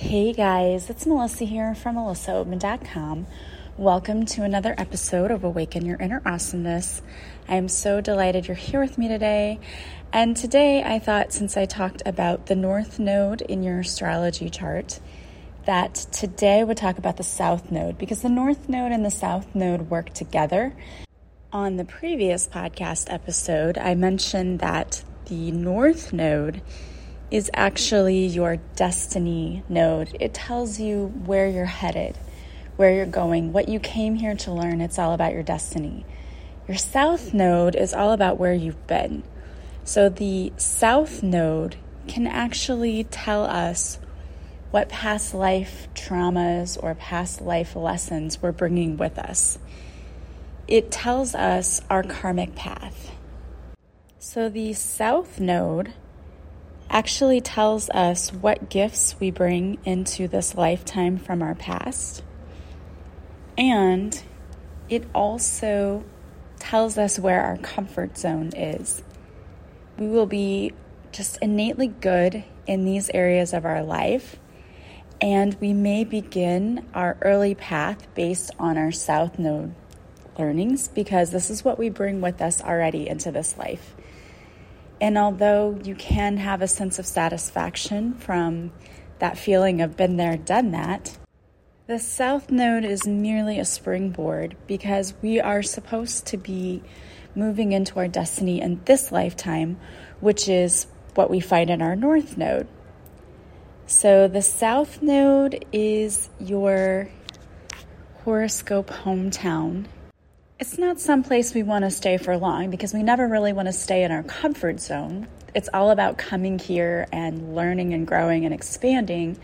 Hey guys, it's Melissa here from MelissaOatman.com. Welcome to another episode of Awaken Your Inner Awesomeness. I am so delighted you're here with me today. And today I thought, since I talked about the North Node in your astrology chart, that today we'll talk about the South Node, because the North Node and the South Node work together. On the previous podcast episode, I mentioned that the North Node is actually your destiny node. It tells you where you're headed, where you're going, what you came here to learn. It's all about your destiny. Your South Node is all about where you've been. So the South Node can actually tell us what past life traumas or past life lessons we're bringing with us. It tells us our karmic path. So the South Node actually tells us what gifts we bring into this lifetime from our past. And it also tells us where our comfort zone is. We will be just innately good in these areas of our life, and we may begin our early path based on our South Node learnings, because this is what we bring with us already into this life. And although you can have a sense of satisfaction from that feeling of been there, done that, the South Node is merely a springboard, because we are supposed to be moving into our destiny in this lifetime, which is what we find in our North Node. So the South Node is your horoscope hometown. It's not someplace we want to stay for long, because we never really want to stay in our comfort zone. It's all about coming here and learning and growing and expanding,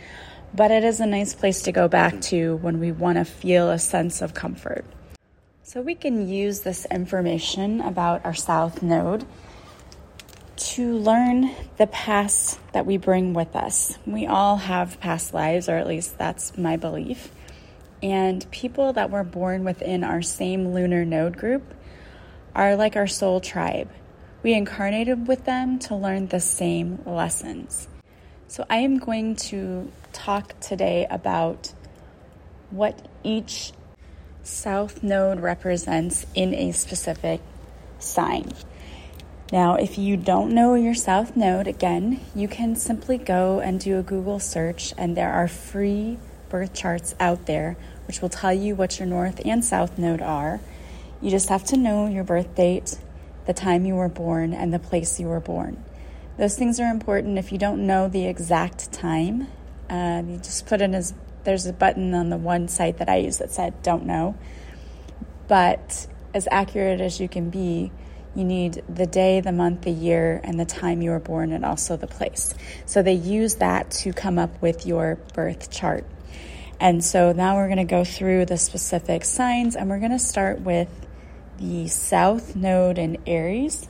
but it is a nice place to go back to when we want to feel a sense of comfort. So we can use this information about our South Node to learn the past that we bring with us. We all have past lives, or at least that's my belief. And people that were born within our same lunar node group are like our soul tribe. We incarnated with them to learn the same lessons. So I am going to talk today about what each South Node represents in a specific sign. Now, if you don't know your South Node, again, you can simply go and do a Google search, and there are free birth charts out there which will tell you what your North and South Node are. You just have to know your birth date, the time you were born, and the place you were born. Those things are important. If you don't know the exact time, you just put in as there's a button on the one site that I use that said don't know. But as accurate as you can be, you need the day, the month, the year, and the time you were born, and also the place. So they use that to come up with your birth chart. And so now we're going to go through the specific signs, and we're going to start with the South Node in Aries.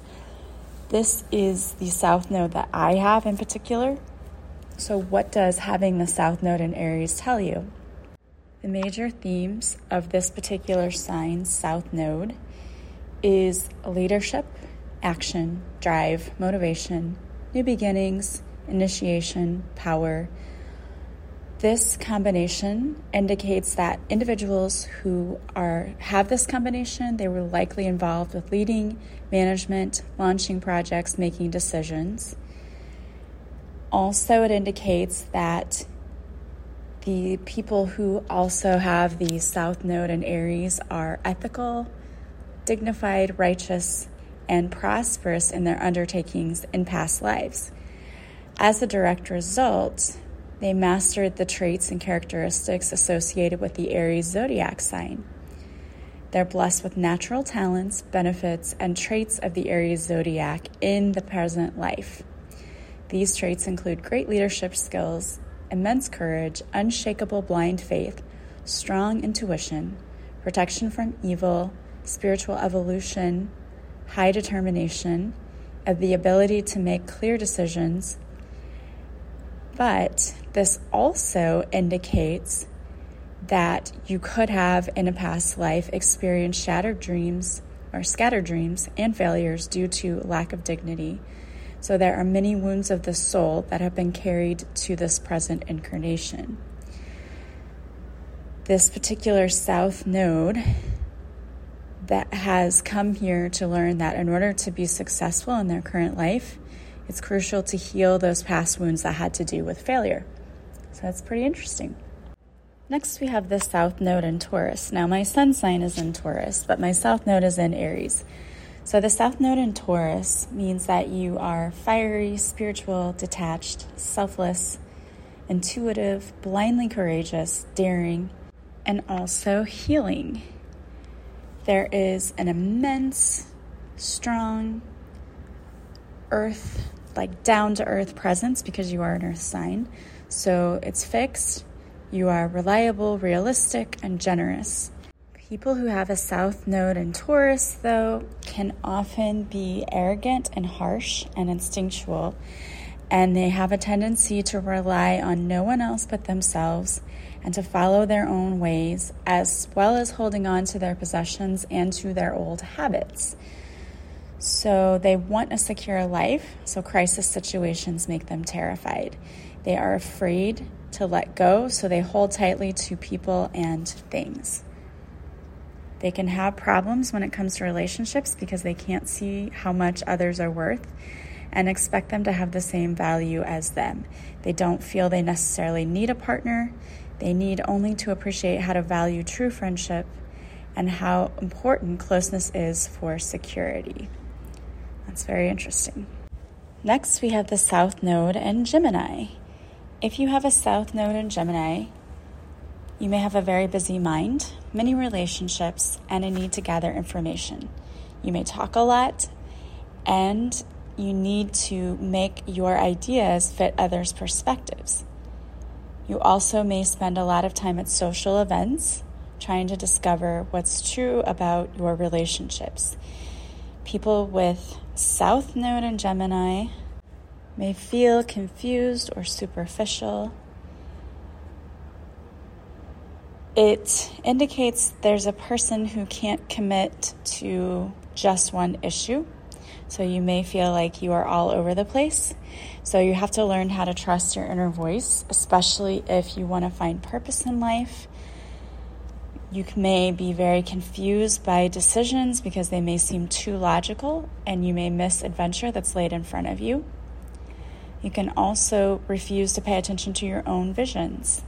This is the South Node that I have in particular. So what does having the South Node in Aries tell you? The major themes of this particular sign's South Node is leadership, action, drive, motivation, new beginnings, initiation, power. This combination indicates that individuals who have this combination, they were likely involved with leading, management, launching projects, making decisions. Also, it indicates that the people who also have the South Node in Aries are ethical, dignified, righteous, and prosperous in their undertakings in past lives. As a direct result, they mastered the traits and characteristics associated with the Aries zodiac sign. They're blessed with natural talents, benefits, and traits of the Aries zodiac in the present life. These traits include great leadership skills, immense courage, unshakable blind faith, strong intuition, protection from evil, spiritual evolution, high determination, and the ability to make clear decisions. But this also indicates that you could have in a past life experienced shattered dreams or scattered dreams and failures due to lack of dignity. So there are many wounds of the soul that have been carried to this present incarnation. This particular south node that has come here to learn that in order to be successful in their current life, it's crucial to heal those past wounds that had to do with failure. So that's pretty interesting. Next, we have the south node in Taurus. Now, my sun sign is in Taurus, but my south node is in Aries. So the south node in Taurus means that you are fiery, spiritual, detached, selfless, intuitive, blindly courageous, daring, and also healing. There is an immense, strong, earth, like down-to-earth presence because you are an earth sign. So it's fixed. You are reliable, realistic, and generous. People who have a south node in Taurus, though, can often be arrogant and harsh and instinctual, and they have a tendency to rely on no one else but themselves and to follow their own ways, as well as holding on to their possessions and to their old habits. So they want a secure life, so crisis situations make them terrified. They are afraid to let go, so they hold tightly to people and things. They can have problems when it comes to relationships because they can't see how much others are worth and expect them to have the same value as them. They don't feel they necessarily need a partner. They need only to appreciate how to value true friendship and how important closeness is for security. That's very interesting. Next, we have the south node in Gemini. If you have a south node in Gemini, you may have a very busy mind, many relationships, and a need to gather information. You may talk a lot, and you need to make your ideas fit others' perspectives. You also may spend a lot of time at social events, trying to discover what's true about your relationships. People with south node in Gemini may feel confused or superficial. It indicates there's a person who can't commit to just one issue. So you may feel like you are all over the place. So you have to learn how to trust your inner voice, especially if you want to find purpose in life. You may be very confused by decisions because they may seem too logical, and you may miss adventure that's laid in front of you. You can also refuse to pay attention to your own visions.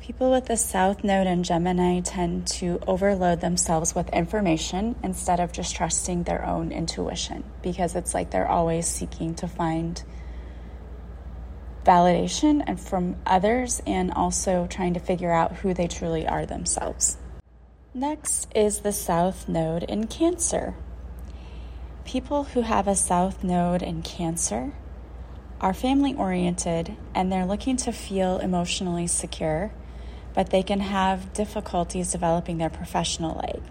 People with the south node in Gemini tend to overload themselves with information instead of just trusting their own intuition, because it's like they're always seeking to find validation and from others, and also trying to figure out who they truly are themselves. Next is the south node in Cancer. People who have a south node in Cancer are family-oriented, and they're looking to feel emotionally secure, but they can have difficulties developing their professional life.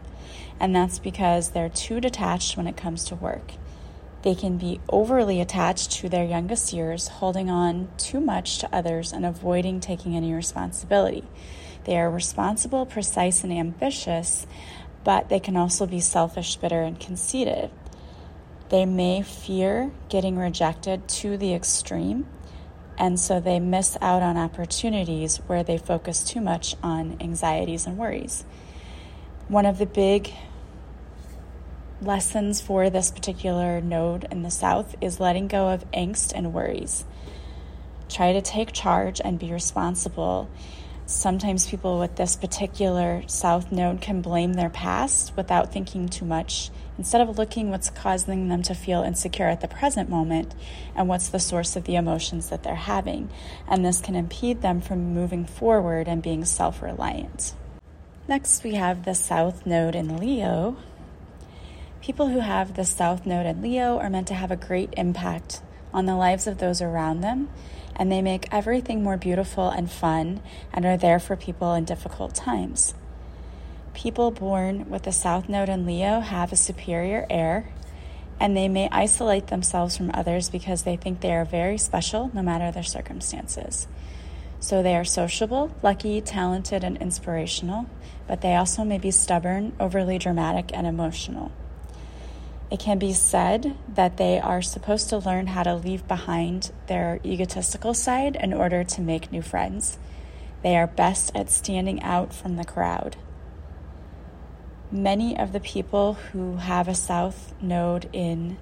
And that's because they're too detached when it comes to work. They can be overly attached to their youngest years, holding on too much to others and avoiding taking any responsibility. They are responsible, precise, and ambitious, but they can also be selfish, bitter, and conceited. They may fear getting rejected to the extreme, and so they miss out on opportunities where they focus too much on anxieties and worries. One of the big lessons for this particular node in the south is letting go of angst and worries. Try to take charge and be responsible. Sometimes people with this particular south node can blame their past without thinking too much, instead of looking what's causing them to feel insecure at the present moment and what's the source of the emotions that they're having. And this can impede them from moving forward and being self-reliant. Next, we have the south node in Leo. People who have the south node in Leo are meant to have a great impact on the lives of those around them, and they make everything more beautiful and fun and are there for people in difficult times. People born with the south node in Leo have a superior air, and they may isolate themselves from others because they think they are very special no matter their circumstances. So they are sociable, lucky, talented, and inspirational, but they also may be stubborn, overly dramatic, and emotional. It can be said that they are supposed to learn how to leave behind their egotistical side in order to make new friends. They are best at standing out from the crowd. Many of the people who have a South Node in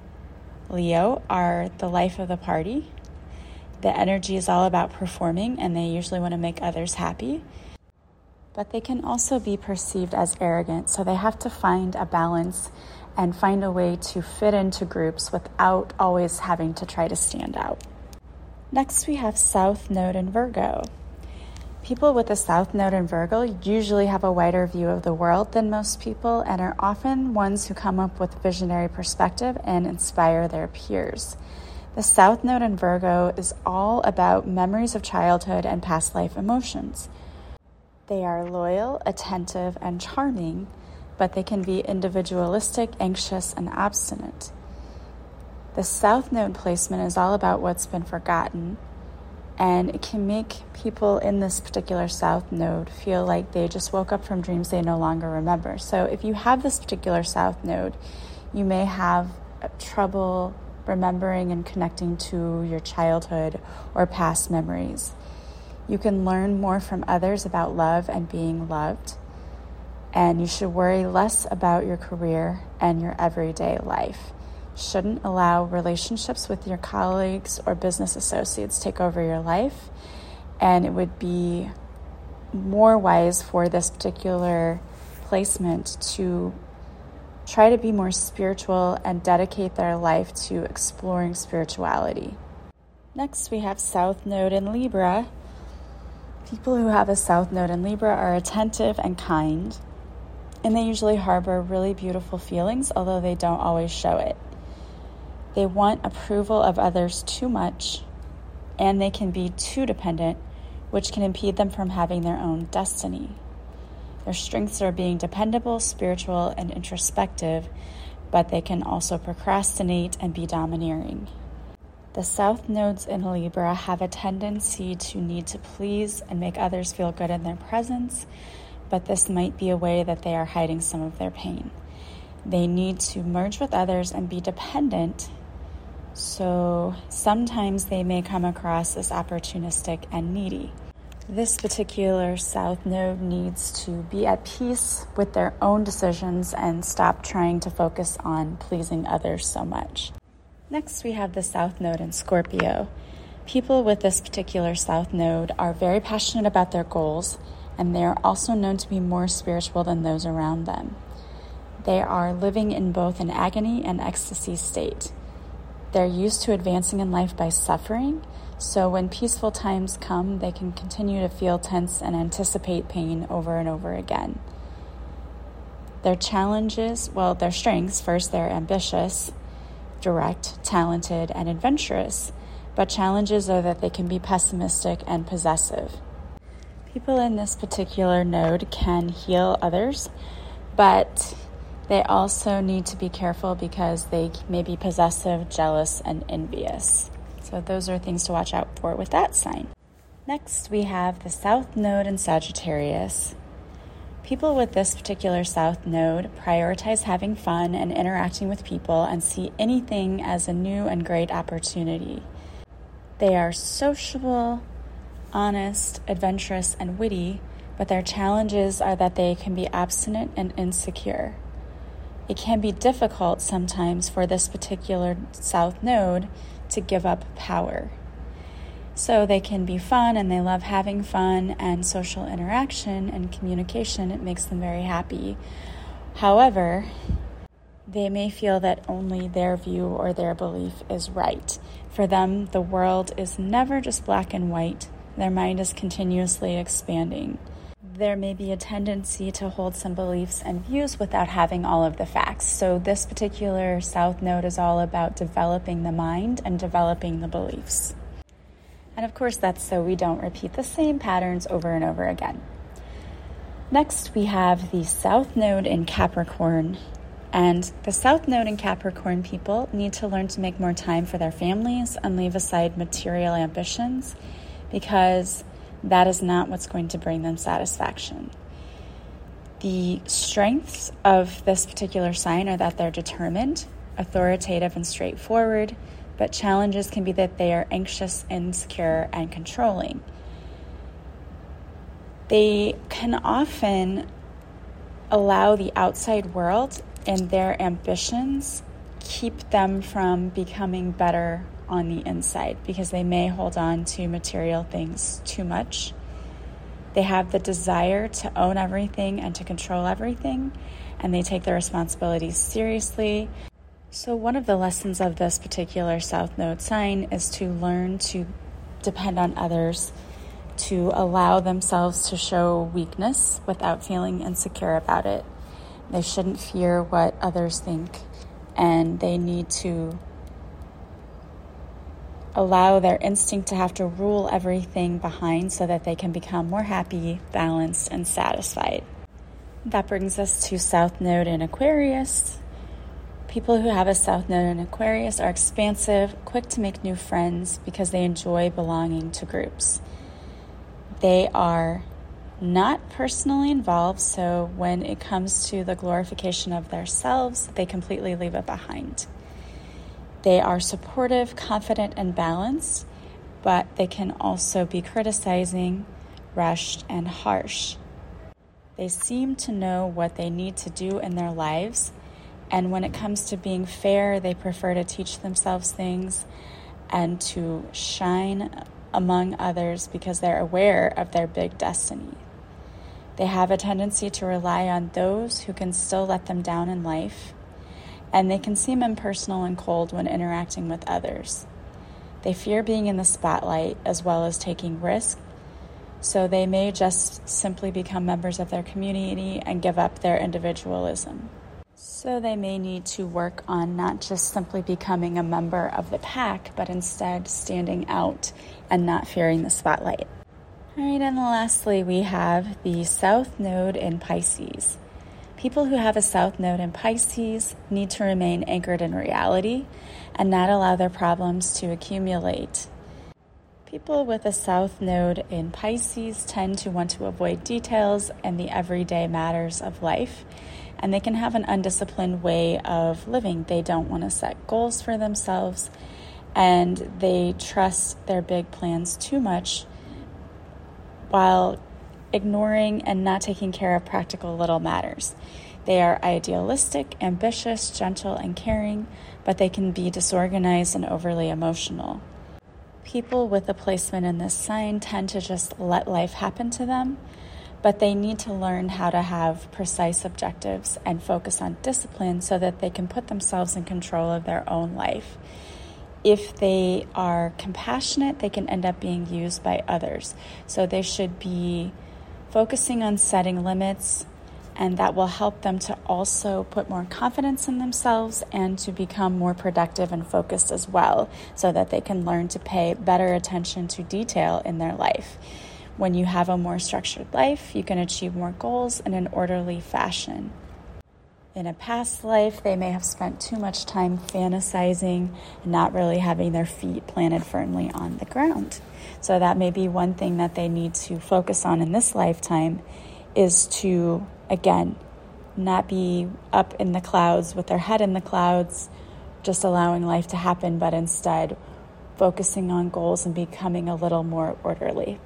Leo are the life of the party. The energy is all about performing, and they usually want to make others happy. But they can also be perceived as arrogant, so they have to find a balance and find a way to fit into groups without always having to try to stand out. Next, we have South Node in Virgo. People with a South Node in Virgo usually have a wider view of the world than most people and are often ones who come up with visionary perspective and inspire their peers. The South Node in Virgo is all about memories of childhood and past life emotions. They are loyal, attentive, and charming, but they can be individualistic, anxious, and obstinate. The South Node placement is all about what's been forgotten, and it can make people in this particular South Node feel like they just woke up from dreams they no longer remember. So if you have this particular South Node, you may have trouble remembering and connecting to your childhood or past memories. You can learn more from others about love and being loved, and you should worry less about your career and your everyday life. Shouldn't allow relationships with your colleagues or business associates take over your life, and it would be more wise for this particular placement to try to be more spiritual and dedicate their life to exploring spirituality. Next, we have South Node in Libra. People who have a South Node in Libra are attentive and kind, and they usually harbor really beautiful feelings, although they don't always show it. They want approval of others too much, and they can be too dependent, which can impede them from having their own destiny. Their strengths are being dependable, spiritual, and introspective, but they can also procrastinate and be domineering. The South Nodes in Libra have a tendency to need to please and make others feel good in their presence, but this might be a way that they are hiding some of their pain. They need to merge with others and be dependent. So sometimes they may come across as opportunistic and needy. This particular South Node needs to be at peace with their own decisions and stop trying to focus on pleasing others so much. Next, we have the South Node in Scorpio. People with this particular South Node are very passionate about their goals, and they are also known to be more spiritual than those around them. They are living in both an agony and ecstasy state. They're used to advancing in life by suffering, so when peaceful times come, they can continue to feel tense and anticipate pain over and over again. Their strengths, first, they're ambitious, direct, talented, and adventurous, but challenges are that they can be pessimistic and possessive. People in this particular node can heal others, but they also need to be careful because they may be possessive, jealous, and envious. So those are things to watch out for with that sign. Next, we have the South Node in Sagittarius. People with this particular South Node prioritize having fun and interacting with people and see anything as a new and great opportunity. They are sociable, honest, adventurous, and witty, but their challenges are that they can be obstinate and insecure. It can be difficult sometimes for this particular South Node to give up power. So they can be fun, and they love having fun and social interaction and communication. It makes them very happy. However, they may feel that only their view or their belief is right. For them, the world is never just black and white. Their mind is continuously expanding. There may be a tendency to hold some beliefs and views without having all of the facts. So this particular South Node is all about developing the mind and developing the beliefs. And of course, that's so we don't repeat the same patterns over and over again. Next, we have the South Node in Capricorn. And the South Node in Capricorn people need to learn to make more time for their families and leave aside material ambitions, because that is not what's going to bring them satisfaction. The strengths of this particular sign are that they're determined, authoritative and straightforward, but challenges can be that they are anxious, insecure, and controlling. They can often allow the outside world and their ambitions keep them from becoming better on the inside, because they may hold on to material things too much. They have the desire to own everything and to control everything, and they take their responsibilities seriously. So one of the lessons of this particular South Node sign is to learn to depend on others, to allow themselves to show weakness without feeling insecure about it. They shouldn't fear what others think, and they need to allow their instinct to have to rule everything behind so that they can become more happy, balanced, and satisfied. That brings us to South Node in Aquarius. People who have a South Node in Aquarius are expansive, quick to make new friends because they enjoy belonging to groups. They are not personally involved, so when it comes to the glorification of themselves, they completely leave it behind. They are supportive, confident, and balanced, but they can also be criticizing, rushed, and harsh. They seem to know what they need to do in their lives, and when it comes to being fair, they prefer to teach themselves things and to shine among others because they're aware of their big destiny. They have a tendency to rely on those who can still let them down in life, and they can seem impersonal and cold when interacting with others. They fear being in the spotlight as well as taking risks, so they may just simply become members of their community and give up their individualism. So they may need to work on not just simply becoming a member of the pack, but instead standing out and not fearing the spotlight. All right, and lastly, we have the South Node in Pisces. People who have a South Node in Pisces need to remain anchored in reality and not allow their problems to accumulate. People with a South Node in Pisces tend to want to avoid details and the everyday matters of life, and they can have an undisciplined way of living. They don't want to set goals for themselves, and they trust their big plans too much while ignoring and not taking care of practical little matters. They are idealistic, ambitious, gentle, and caring, but they can be disorganized and overly emotional. People with a placement in this sign tend to just let life happen to them, but they need to learn how to have precise objectives and focus on discipline so that they can put themselves in control of their own life. If they are compassionate, they can end up being used by others. So they should be focusing on setting limits, and that will help them to also put more confidence in themselves and to become more productive and focused as well, so that they can learn to pay better attention to detail in their life. When you have a more structured life, you can achieve more goals in an orderly fashion. In a past life, they may have spent too much time fantasizing and not really having their feet planted firmly on the ground. So that may be one thing that they need to focus on in this lifetime, is to, again, not be up in the clouds with their head in the clouds, just allowing life to happen, but instead focusing on goals and becoming a little more orderly.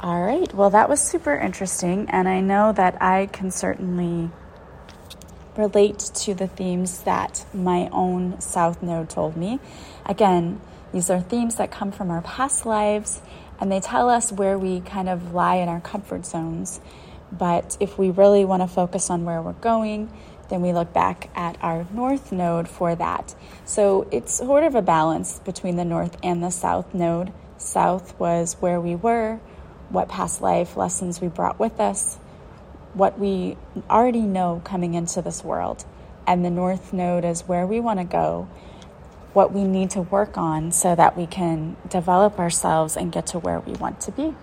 All right, well, that was super interesting, and I know that I can certainly relate to the themes that my own South Node told me. Again, these are themes that come from our past lives, and they tell us where we kind of lie in our comfort zones. But if we really want to focus on where we're going, then we look back at our North Node for that. So it's sort of a balance between the North and the South Node. South was where we were, what past life lessons we brought with us, what we already know coming into this world. And the North Node is where we want to go, what we need to work on so that we can develop ourselves and get to where we want to be.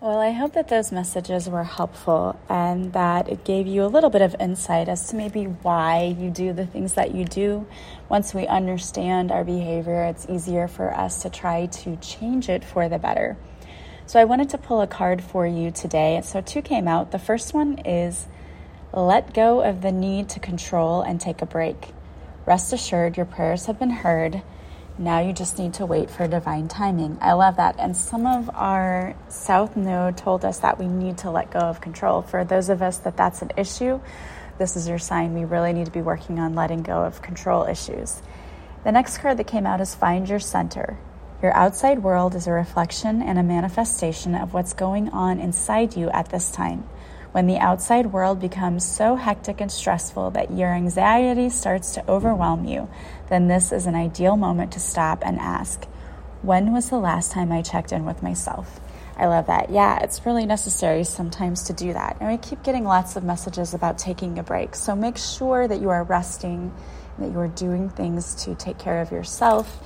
Well, I hope that those messages were helpful and that it gave you a little bit of insight as to maybe why you do the things that you do. Once we understand our behavior, it's easier for us to try to change it for the better. So I wanted to pull a card for you today. So two came out. The first one is let go of the need to control and take a break. Rest assured, your prayers have been heard. Now you just need to wait for divine timing. I love that. And some of our South Node told us that we need to let go of control. For those of us that that's an issue, this is your sign. We really need to be working on letting go of control issues. The next card that came out is Find Your Center. Your outside world is a reflection and a manifestation of what's going on inside you at this time. When the outside world becomes so hectic and stressful that your anxiety starts to overwhelm you, then this is an ideal moment to stop and ask, when was the last time I checked in with myself? I love that. Yeah, it's really necessary sometimes to do that. And we keep getting lots of messages about taking a break. So make sure that you are resting, that you are doing things to take care of yourself.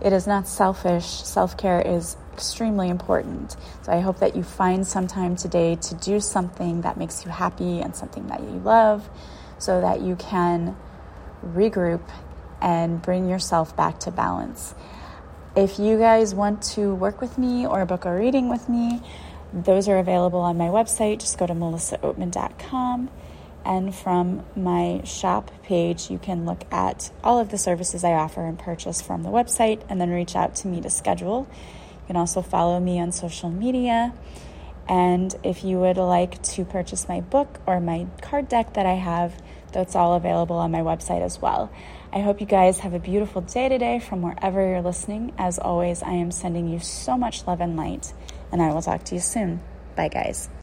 It is not selfish. Self-care is extremely important. So I hope that you find some time today to do something that makes you happy and something that you love so that you can regroup and bring yourself back to balance. If you guys want to work with me or book a reading with me, those are available on my website. Just go to MelissaOatman.com. And from my shop page, you can look at all of the services I offer and purchase from the website, and then reach out to me to schedule. You can also follow me on social media. And if you would like to purchase my book or my card deck that I have, that's all available on my website as well. I hope you guys have a beautiful day today from wherever you're listening. As always, I am sending you so much love and light, and I will talk to you soon. Bye, guys.